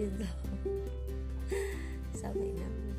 điên rồ. Sau 7 năm